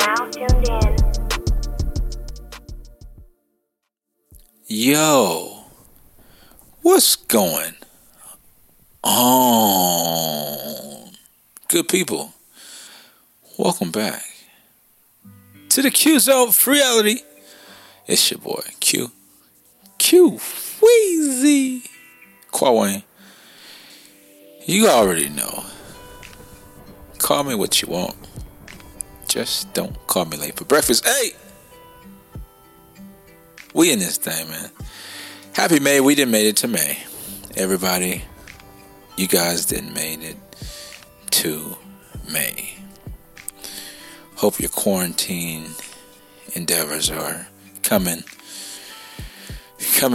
now tuned in. Yo, what's going on? Good people, welcome back to the Q Zone Freality. It's your boy Q Weezy Quawayne. You already know. Call me what you want. Just don't call me late for breakfast. Hey! We in this thing, man. Happy May. We didn't made it to May. Everybody, you guys didn't made it to May. Hope your quarantine endeavors are coming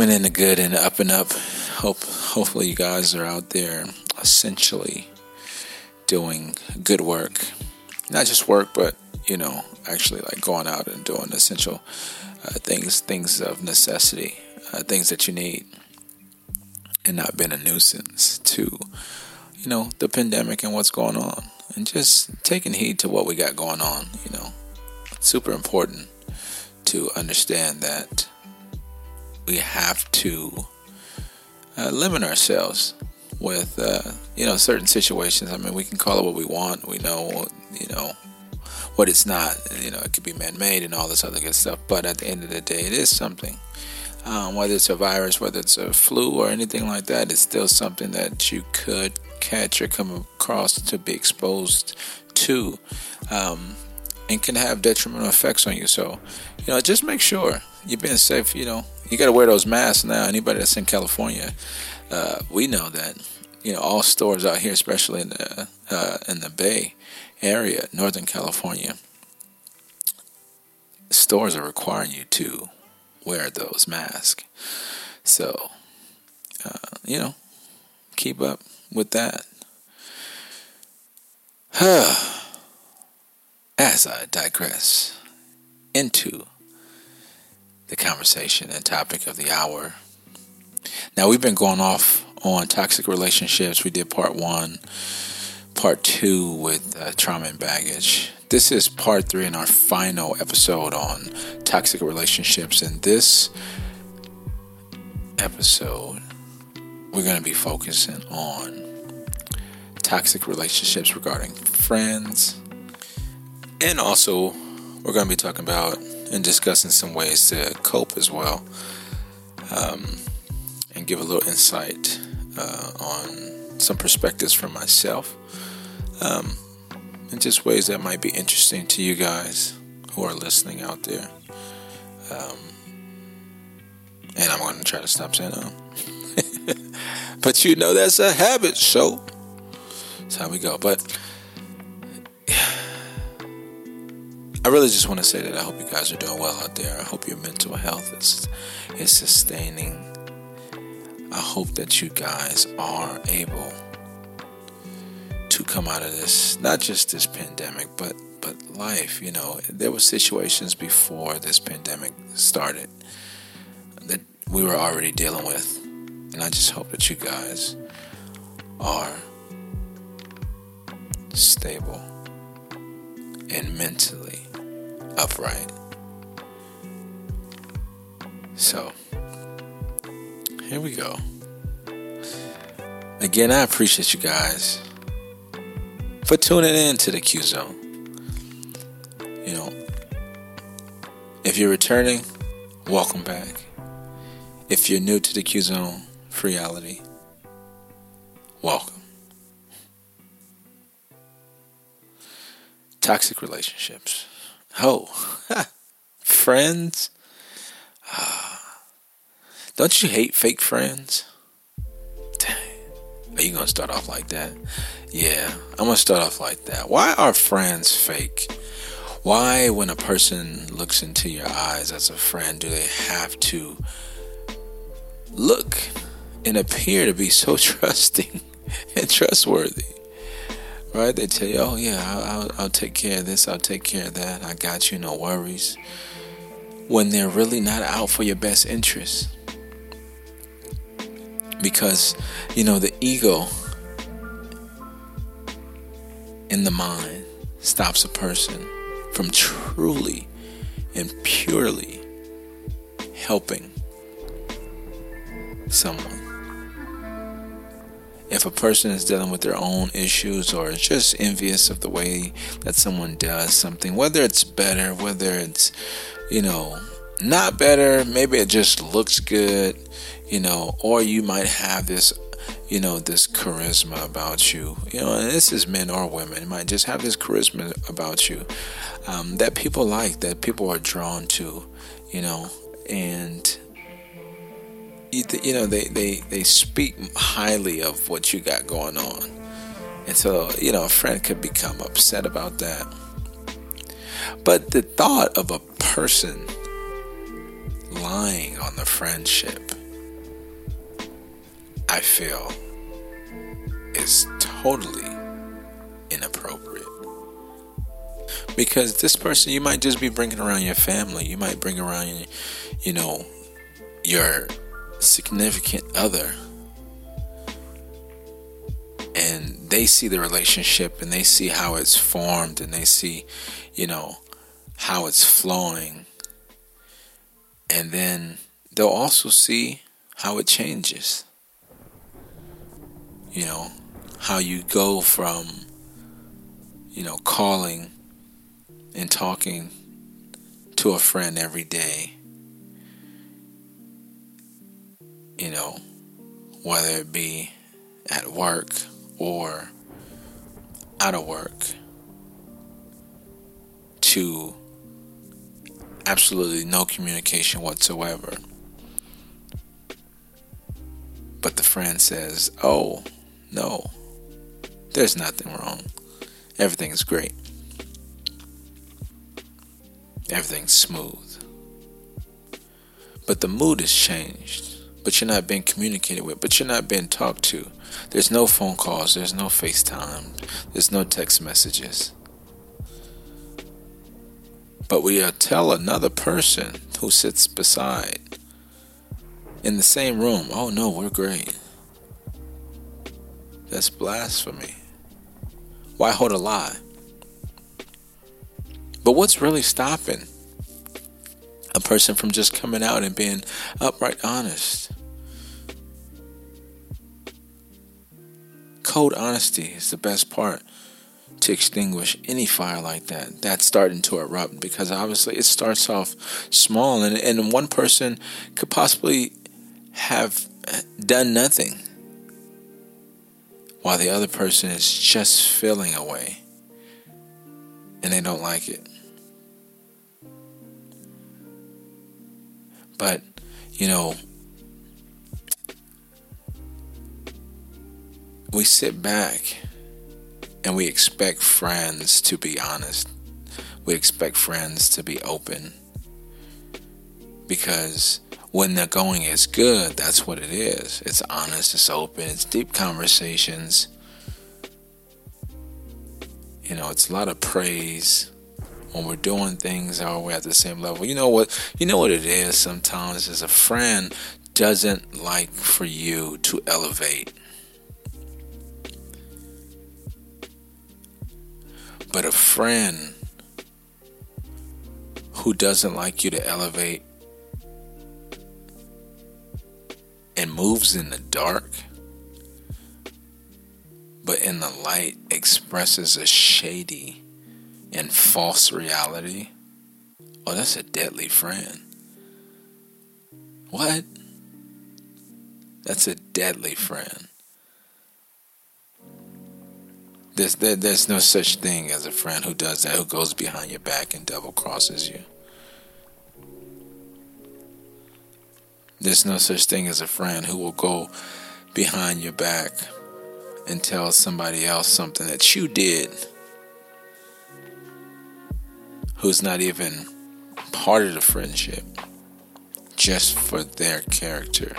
in the good and up and up. Hopefully you guys are out there essentially doing good work. Not just work, but, you know, actually like going out and doing essential things of necessity, things that you need, and not being a nuisance to, you know, the pandemic and what's going on, and just taking heed to what we got going on. You know, it's super important to understand that we have to limit ourselves with, you know, certain situations. I mean, we can call it what we want. We know, you know, what it's not. You know, it could be man-made and all this other good stuff. But at the end of the day, it is something. Whether it's a virus, whether it's a flu or anything like that, it's still something that you could catch or come across to be exposed to, and can have detrimental effects on you. So, you know, just make sure you're being safe. You know, you got to wear those masks now. Anybody that's in California, we know that, you know, all stores out here, especially in the Bay Area, Northern California, stores are requiring you to wear those masks. So, you know, keep up with that. As I digress into the conversation and topic of the hour. Now, we've been going off on toxic relationships. We did part 1, part 2 with trauma and baggage. This is part 3 in our final episode on toxic relationships. In this episode, we're going to be focusing on toxic relationships regarding friends. And also, we're going to be talking about and discussing some ways to cope as well. And give a little insight on some perspectives from myself, and just ways that might be interesting to you guys who are listening out there. And I'm going to try to stop saying but you know that's a habit, so that's how we go. But I really just want to say that I hope you guys are doing well out there. I hope your mental health is sustaining. I hope that you guys are able to come out of this, not just this pandemic, but life. You know, there were situations before this pandemic started that we were already dealing with. And I just hope that you guys are stable and mentally upright. So, here we go. Again, I appreciate you guys for tuning in to the Q Zone. You know, if you're returning, welcome back. If you're new to the Q Zone Freality, welcome. Toxic relationships. Oh, friends. Don't you hate fake friends? Dang. Are you going to start off like that? Yeah, I'm going to start off like that. Why are friends fake? Why, when a person looks into your eyes as a friend, do they have to look and appear to be so trusting and trustworthy? Right? They tell you, oh yeah, I'll take care of this, I'll take care of that, I got you, no worries. When they're really not out for your best interest. Because, you know, the ego in the mind stops a person from truly and purely helping someone. If a person is dealing with their own issues or is just envious of the way that someone does something, whether it's better, whether it's, not better, maybe it just looks good, or you might have this, this charisma about you, and this is men or women, you might just have this charisma about you, that people like, that people are drawn to, and they speak highly of what you got going on. And so, a friend could become upset about that. But the thought of a person lying on the friendship, I feel, is totally inappropriate. Because this person, you might just be bringing around your family. You might bring around, your significant other, and they see the relationship and they see how it's formed and they see how it's flowing, and then they'll also see how it changes, how you go from calling and talking to a friend every day, whether it be at work or out of work, to absolutely no communication whatsoever. But the friend says, "Oh, no, there's nothing wrong. Everything's great. Everything's smooth." But the mood has changed. But you're not being communicated with. But you're not being talked to. There's no phone calls. There's no FaceTime. There's no text messages. But we tell another person who sits beside in the same room, "Oh no, we're great." That's blasphemy. Why hold a lie? But what's really stopping a person from just coming out and being upright honest? Cold honesty is the best part to extinguish any fire like that that's starting to erupt, because obviously it starts off small, and one person could possibly have done nothing while the other person is just feeling away and they don't like it. But, we sit back and we expect friends to be honest. We expect friends to be open. Because when the going is good, that's what it is. It's honest, it's open, it's deep conversations. It's a lot of praise. When we're doing things, are we at the same level? You know what it is sometimes is a friend doesn't like for you to elevate. But a friend who doesn't like you to elevate and moves in the dark, but in the light expresses a shady and false reality, oh, that's a deadly friend. What? That's a deadly friend. There's no such thing as a friend who does that, who goes behind your back and double crosses you. There's no such thing as a friend who will go behind your back and tell somebody else something that you did, who's not even part of the friendship, just for their character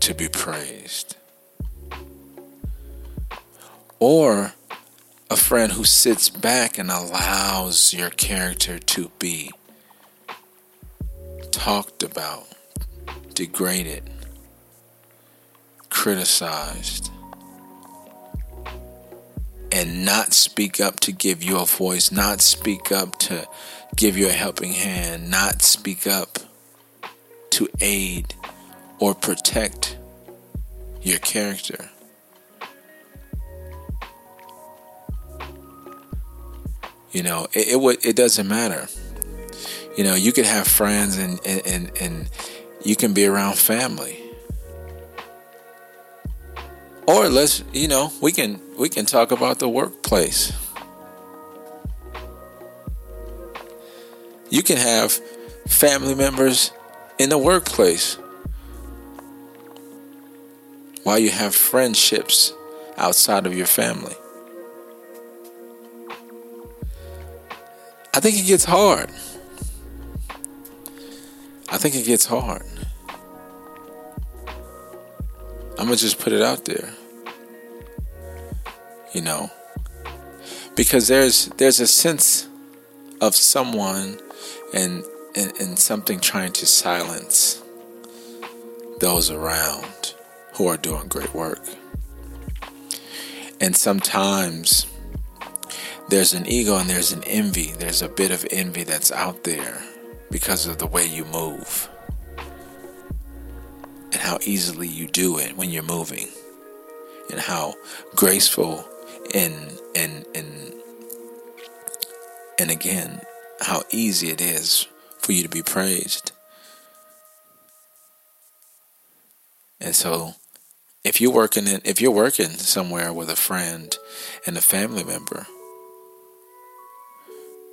to be praised. Or a friend who sits back and allows your character to be talked about, degraded, criticized, and not speak up to give your voice, not speak up to give your helping hand, not speak up to aid or protect your character. You know, it doesn't matter. You know, you could have friends and you can be around family. Or let's, you know, we can talk about the workplace. You can have family members in the workplace while you have friendships outside of your family. I think it gets hard. I'm going to just put it out there. You know, because there's a sense of someone and something trying to silence those around who are doing great work. And sometimes there's an ego and there's an envy. There's a bit of envy that's out there because of the way you move and how easily you do it when you're moving, and how graceful and again, how easy it is for you to be praised. And so if you're working somewhere with a friend and a family member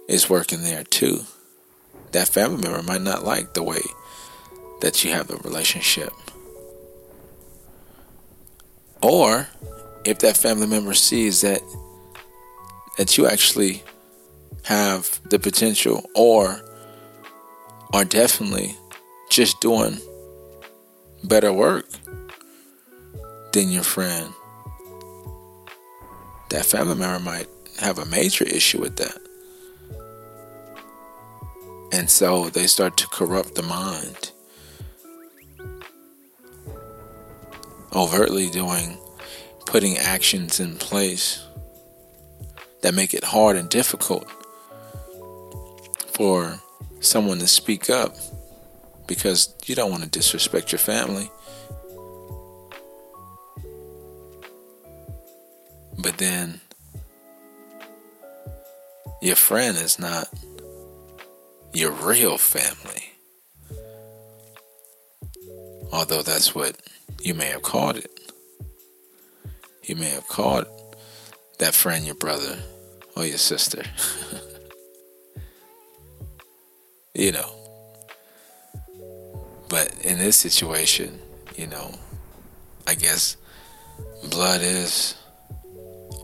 is working there too, that family member might not like the way that you have the relationship. Or if that family member sees that you actually have the potential or are definitely just doing better work than your friend, that family member might have a major issue with that. And so they start to corrupt the mind, overtly putting actions in place that make it hard and difficult for someone to speak up, because you don't want to disrespect your family. But then your friend is not your real family, although that's what you may have called it. You may have called that friend your brother or your sister. You know. But in this situation, you know, I guess blood is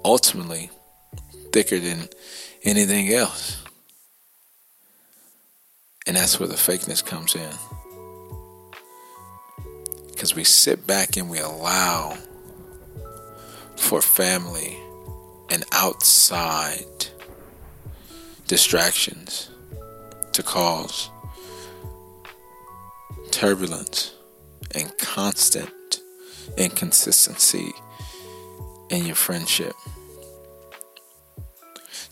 ultimately thicker than anything else. And that's where the fakeness comes in. Because we sit back and we allow for family and outside distractions to cause turbulence and constant inconsistency in your friendship,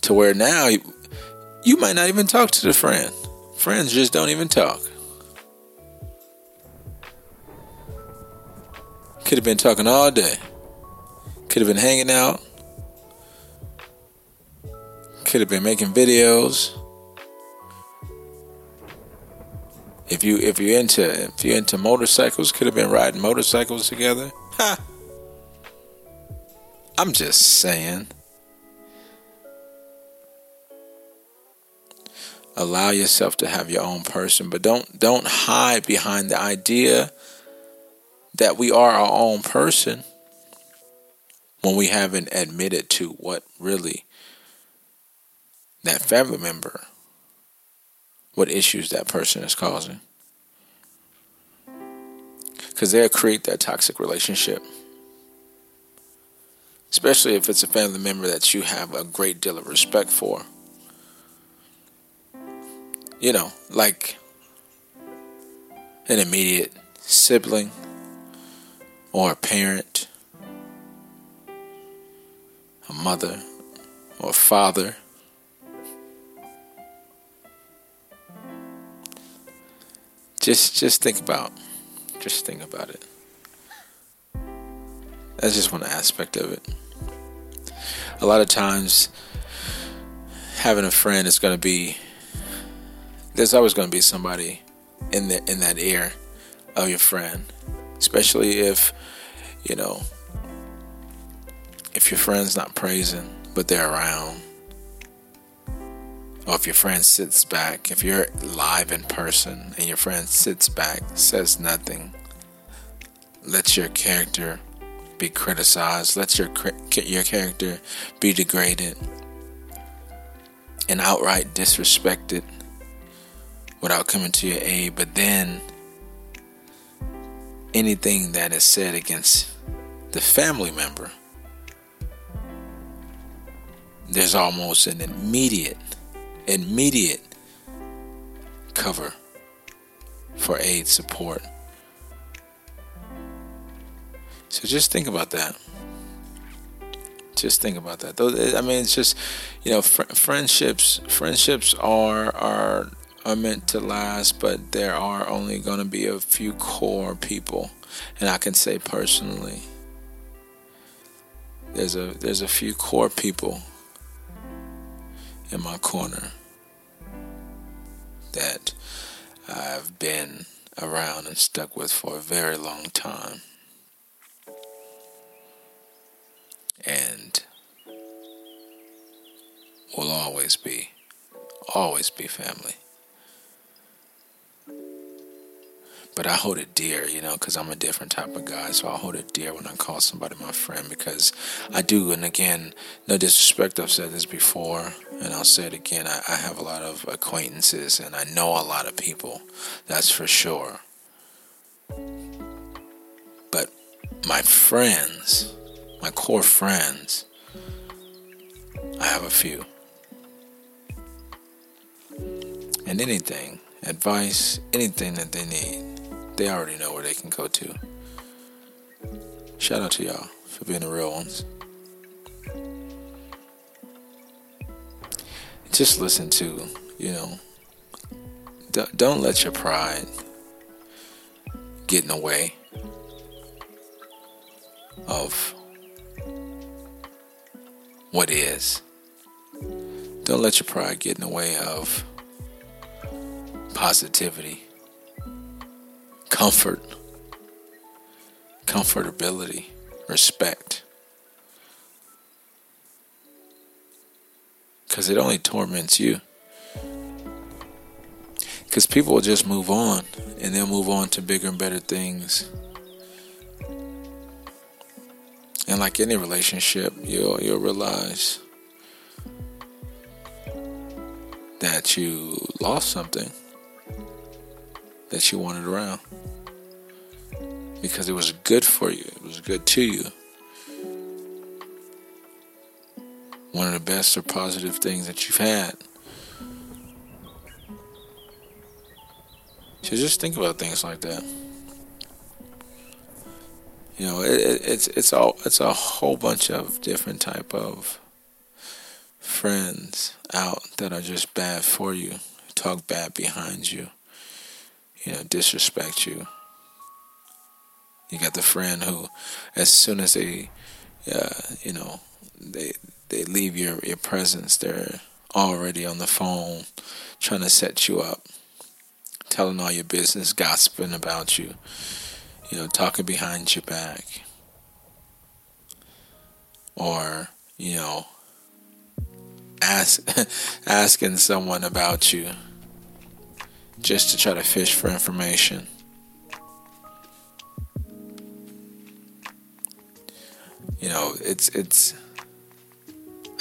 to where now you might not even talk to the friend. Friends just don't even talk. Could have been talking all day. Could have been hanging out. Could have been making videos. If you're into motorcycles, could have been riding motorcycles together. Ha! I'm just saying. Allow yourself to have your own person, but don't hide behind the idea that we are our own person when we haven't admitted to what really that family member, what issues that person is causing. Because they'll create that toxic relationship. Especially if it's a family member that you have a great deal of respect for. You know, like an immediate sibling or a parent, a mother, or father. Just think about it. That's just one aspect of it. A lot of times, having a friend is going to be, there's always going to be somebody in that ear of your friend, especially if, you know, if your friend's not praising, but they're around, or if your friend sits back, if you're live in person and your friend sits back, says nothing, lets your character be criticized, lets your character be degraded and outright disrespected without coming to your aid, but then anything that is said against the family member, there's almost an immediate cover for aid, support. So just think about that. I mean, it's just, you know, friendships are meant to last, but there are only going to be a few core people. And I can say personally, there's a few core people in my corner that I've been around and stuck with for a very long time. And will always be family. But I hold it dear, you know, because I'm a different type of guy. So I hold it dear when I call somebody my friend, because I do. And again, no disrespect, I've said this before, and I'll say it again. I have a lot of acquaintances, and I know a lot of people. That's for sure. But my friends, my core friends, I have a few. And anything, advice, anything that they need, they already know where they can go to. Shout out to y'all for being the real ones. Just listen to, you know, don't let your pride get in the way of what is. Don't let your pride get in the way of positivity, comfort, comfortability, respect. Because it only torments you. Because people will just move on, and they'll move on to bigger and better things. And like any relationship, you'll realize that you lost something that you wanted around, because it was good for you, it was good to you. One of the best or positive things that you've had. So just think about things like that. You know, it's a whole bunch of different type of friends out that are just bad for you, talk bad behind you, you know, disrespect you. You got the friend who, as soon as they leave your presence, they're already on the phone trying to set you up, telling all your business, gossiping about you, you know, talking behind your back, or, you know, asking someone about you just to try to fish for information. You know, it's I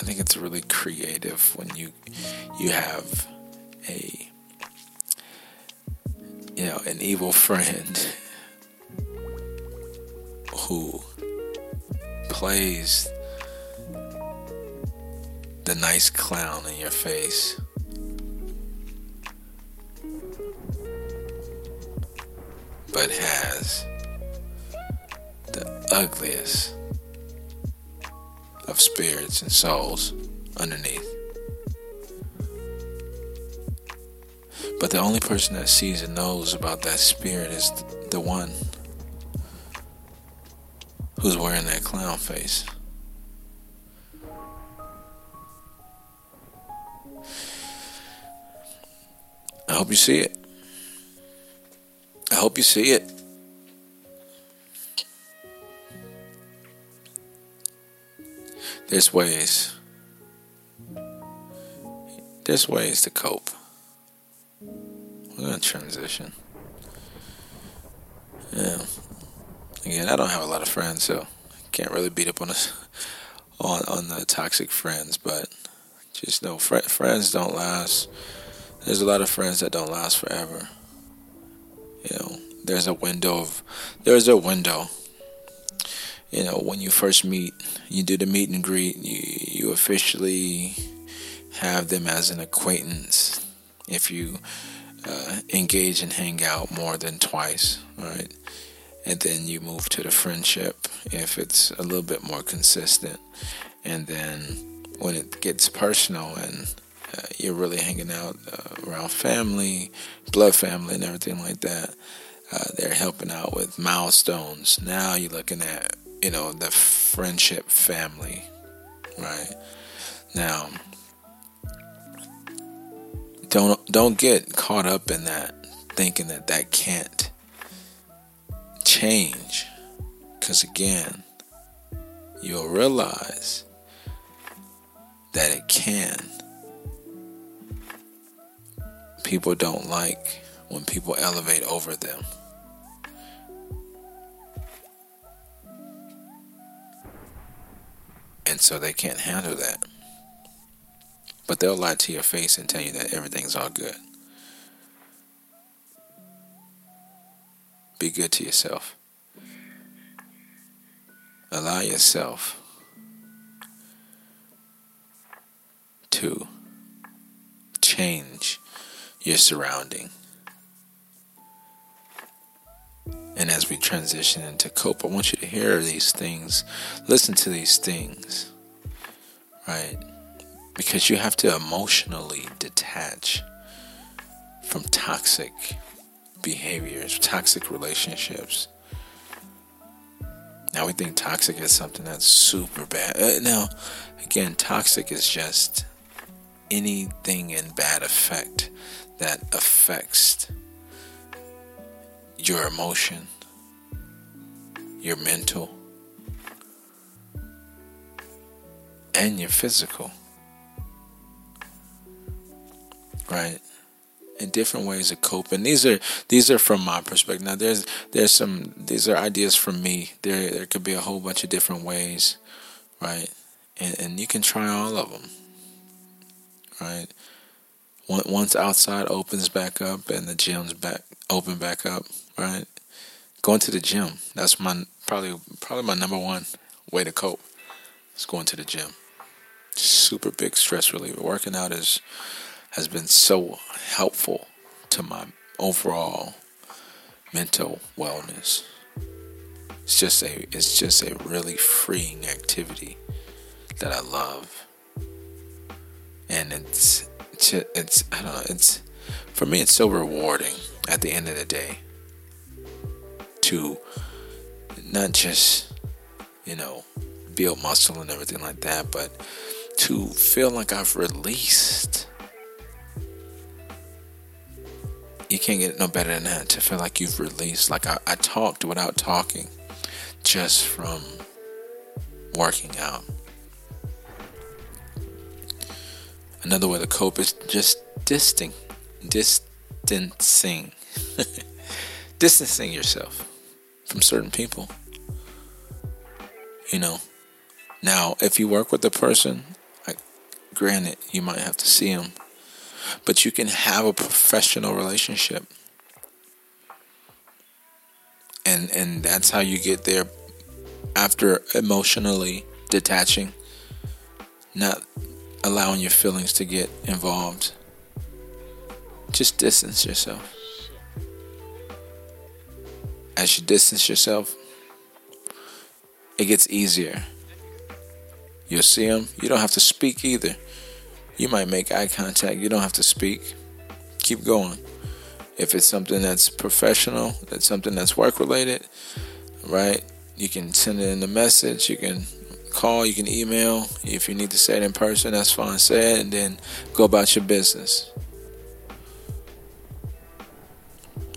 think it's really creative when you have a, you know, an evil friend who plays the nice clown in your face. But has the ugliest of spirits and souls. underneath. But the only person that sees and knows about that spirit is the one who's wearing that clown face. I hope you see it. I hope you see it. There's ways. There's ways to cope. We're going to transition. Yeah. Again, I don't have a lot of friends, so I can't really beat up on the toxic friends. But just know, friends don't last. There's a lot of friends that don't last forever. You know, there's a window. You know, when you first meet, you do the meet and greet, you officially have them as an acquaintance if you engage and hang out more than twice, right? And then you move to the friendship if it's a little bit more consistent. And then when it gets personal and you're really hanging out around family, blood family and everything like that, they're helping out with milestones. Now you're looking at, you know, the friendship family, right? Now, don't get caught up in that, thinking that can't change, because again, you'll realize that it can. People don't like when people elevate over them. And so they can't handle that. But they'll lie to your face and tell you that everything's all good. Be good to yourself. Allow yourself to change your surrounding. And as we transition into cope, I want you to hear these things, listen to these things, right? Because you have to emotionally detach from toxic behaviors, toxic relationships. Now we think toxic is something that's super bad. Now, again, toxic is just anything in bad effect that affects your emotion, your mental, and your physical, right? In different ways of coping. These are from my perspective. Now these are ideas from me. There could be a whole bunch of different ways, right? And you can try all of them, right? Once outside opens back up and the gym's open back up, right? Going to the gym. That's my probably my number one way to cope. Is going to the gym. Super big stress reliever. Working out has been so helpful to my overall mental wellness. It's just a really freeing activity that I love. And it's I don't know, it's, for me, it's so rewarding at the end of the day to not just, you know, build muscle and everything like that, but to feel like I've released. You can't get no better than that, to feel like you've released. Like I talked without talking, just from working out. Another way to cope is just distancing. Distancing yourself from certain people. You know, now if you work with a person, granted, you might have to see them, but you can have a professional relationship, and that's how you get there, after emotionally detaching, not allowing your feelings to get involved. Just distance yourself. As you distance yourself, it gets easier. You'll see them. You don't have to speak either. You might make eye contact. You don't have to speak. Keep going. If it's something that's professional, that's something that's work-related, right? You can send it in a message. You can call. You can email. If you need to say it in person, that's fine. Say it and then go about your business.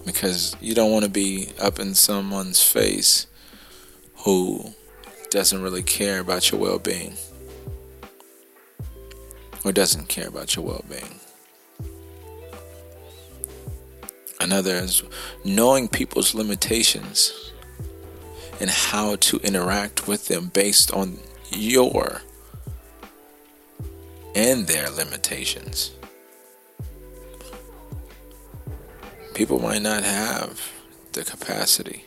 Because you don't want to be up in someone's face who doesn't really care about your well-being. Or doesn't care about your well-being. Another is knowing people's limitations and how to interact with them based on your and their limitations. People might not have the capacity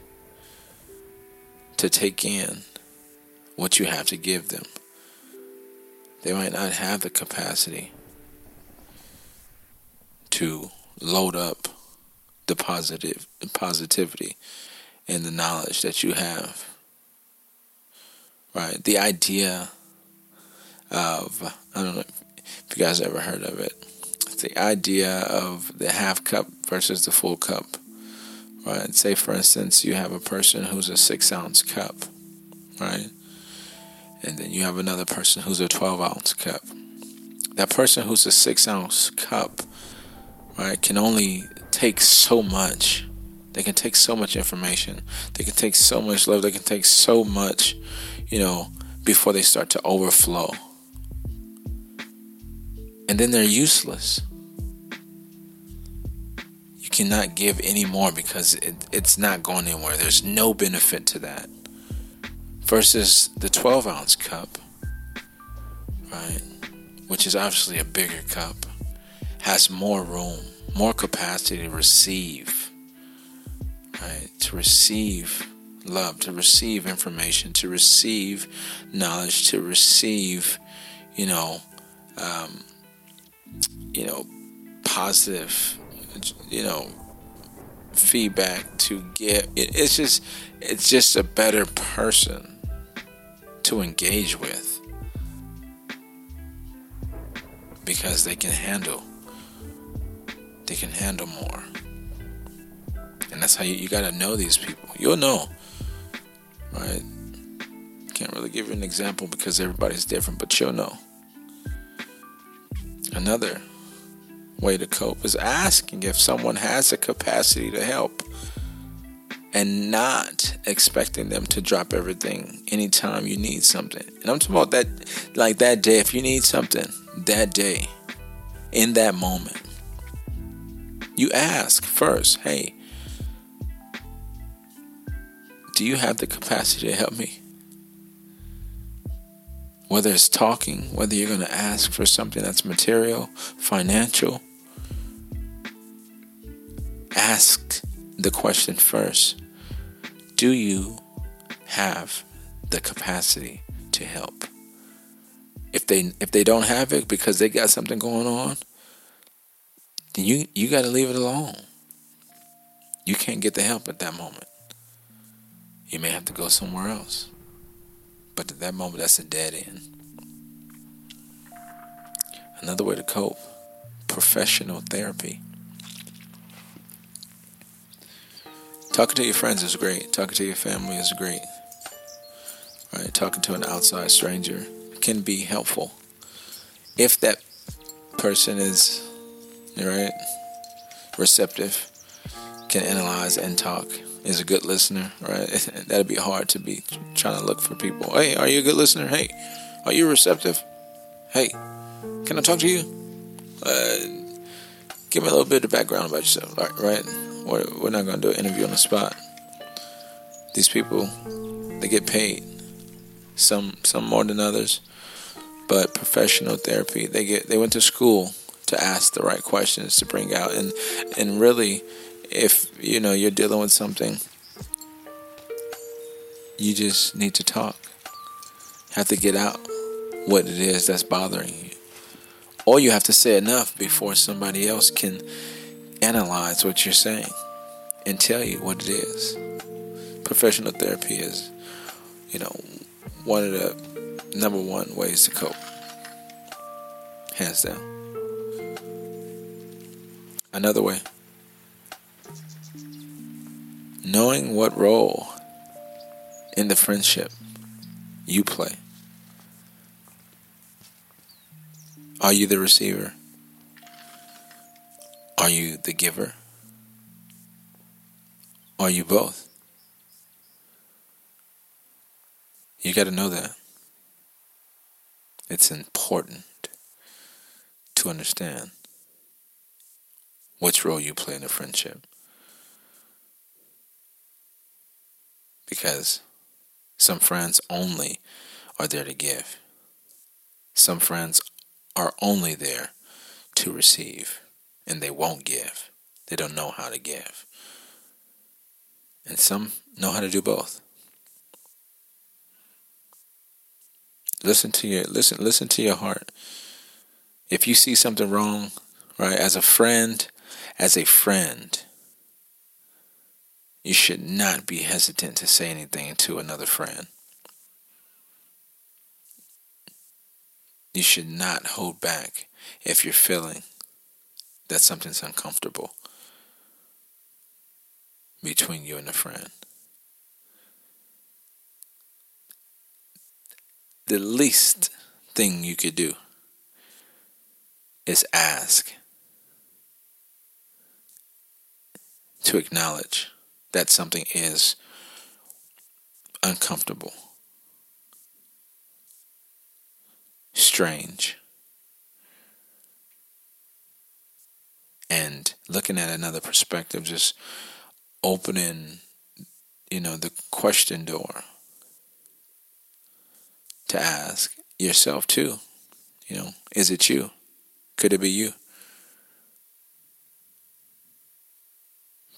to take in what you have to give them. They might not have the capacity to load up the positivity and the knowledge that you have. Right? The idea of, I don't know if you guys ever heard of it, the idea of the half cup versus the full cup, right? Say, for instance, you have a person who's a 6-ounce cup, right? And then you have another person who's a 12-ounce cup. That person who's a 6-ounce cup, right, can only take so much. They can take so much information. They can take so much love. They can take so much, before they start to overflow. And then they're useless. You cannot give any more because it's not going anywhere. There's no benefit to that. Versus the 12-ounce cup, right? Which is obviously a bigger cup. Has more room, more capacity to receive, right? To receive love, to receive information, to receive knowledge, to receive, positive, feedback to give. It's just a better person to engage with because they can handle more. And that's how you got to know these people. You'll know, right? Can't really give you an example because everybody's different, but you'll know. Another way to cope is asking if someone has the capacity to help and not expecting them to drop everything anytime you need something. And I'm talking about that, like that day, if you need something that day, in that moment, you ask first, hey, do you have the capacity to help me? Whether it's talking, whether you're going to ask for something that's material, financial, ask the question first. Do you have the capacity to help? If they don't have it because they got something going on, then you got to leave it alone. You can't get the help at that moment. You may have to go somewhere else. But at that moment, that's a dead end. Another way to cope, professional therapy. Talking to your friends is great. Talking to your family is great. Right? Talking to an outside stranger can be helpful. If that person is, receptive, can analyze and talk. Is a good listener, right? That'd be hard to be trying to look for people. Hey, are you a good listener? Hey, are you receptive? Hey, can I talk to you? Give me a little bit of background about yourself, right? We're not going to do an interview on the spot. These people, they get paid. Some more than others, but professional therapy. They went to school to ask the right questions to bring out and really. If, you're dealing with something, you just need to talk. Have to get out what it is that's bothering you. Or you have to say enough before somebody else can analyze what you're saying and tell you what it is. Professional therapy is, one of the number one ways to cope, hands down. Another way, knowing what role in the friendship you play. Are you the receiver? Are you the giver? Are you both? You got to know that. It's important to understand which role you play in a friendship. Because some friends only are there to give. Some friends are only there to receive. And they won't give. They don't know how to give. And some know how to do both. Listen to your heart. If you see something wrong, right, as a friend, you should not be hesitant to say anything to another friend. You should not hold back if you're feeling that something's uncomfortable between you and a friend. The least thing you could do is ask to acknowledge that something is uncomfortable, strange, and looking at another perspective, just opening, the question door to ask yourself too, is it you? Could it be you?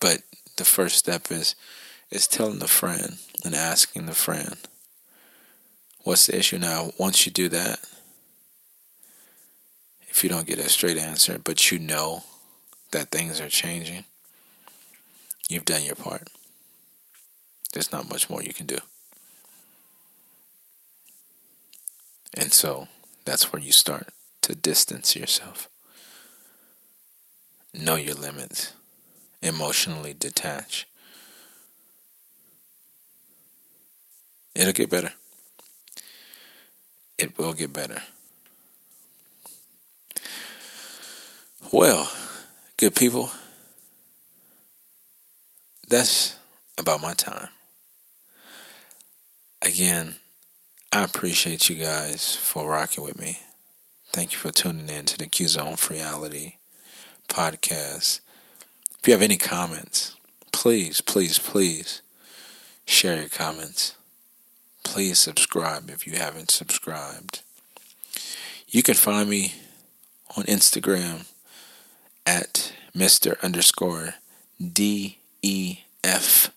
But the first step is telling the friend and asking the friend, what's the issue now? Once you do that, if you don't get a straight answer, but you know that things are changing, you've done your part. There's not much more you can do. And so that's where you start to distance yourself. Know your limits. Emotionally detach. It'll get better. It will get better. Well, good people, that's about my time. Again, I appreciate you guys for rocking with me. Thank you for tuning in to the Q-Zone Reality podcast. If you have any comments, please share your comments. Please subscribe if you haven't subscribed. You can find me on Instagram at Mr._DEFILS.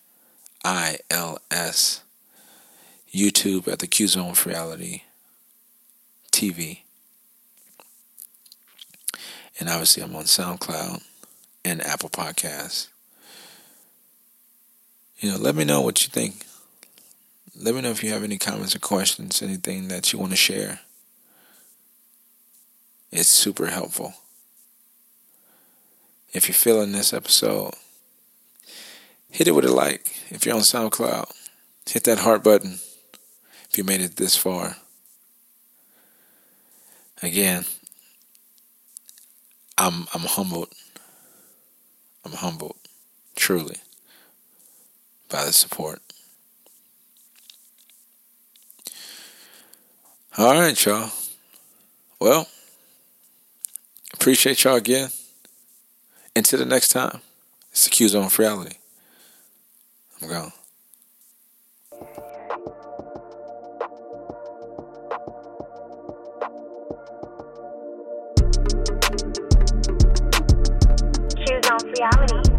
YouTube at the Q-Zone Reality TV. And obviously I'm on SoundCloud and Apple Podcasts. Let me know what you think. Let me know if you have any comments or questions, anything that you want to share. It's super helpful. If you're feeling this episode, hit it with a like. If you're on SoundCloud, hit that heart button if you made it this far. Again, I'm humbled. I'm humbled, truly, by the support. All right, y'all. Well, appreciate y'all again. Until the next time, it's the Q-Zone Reality. I'm gone. Reality.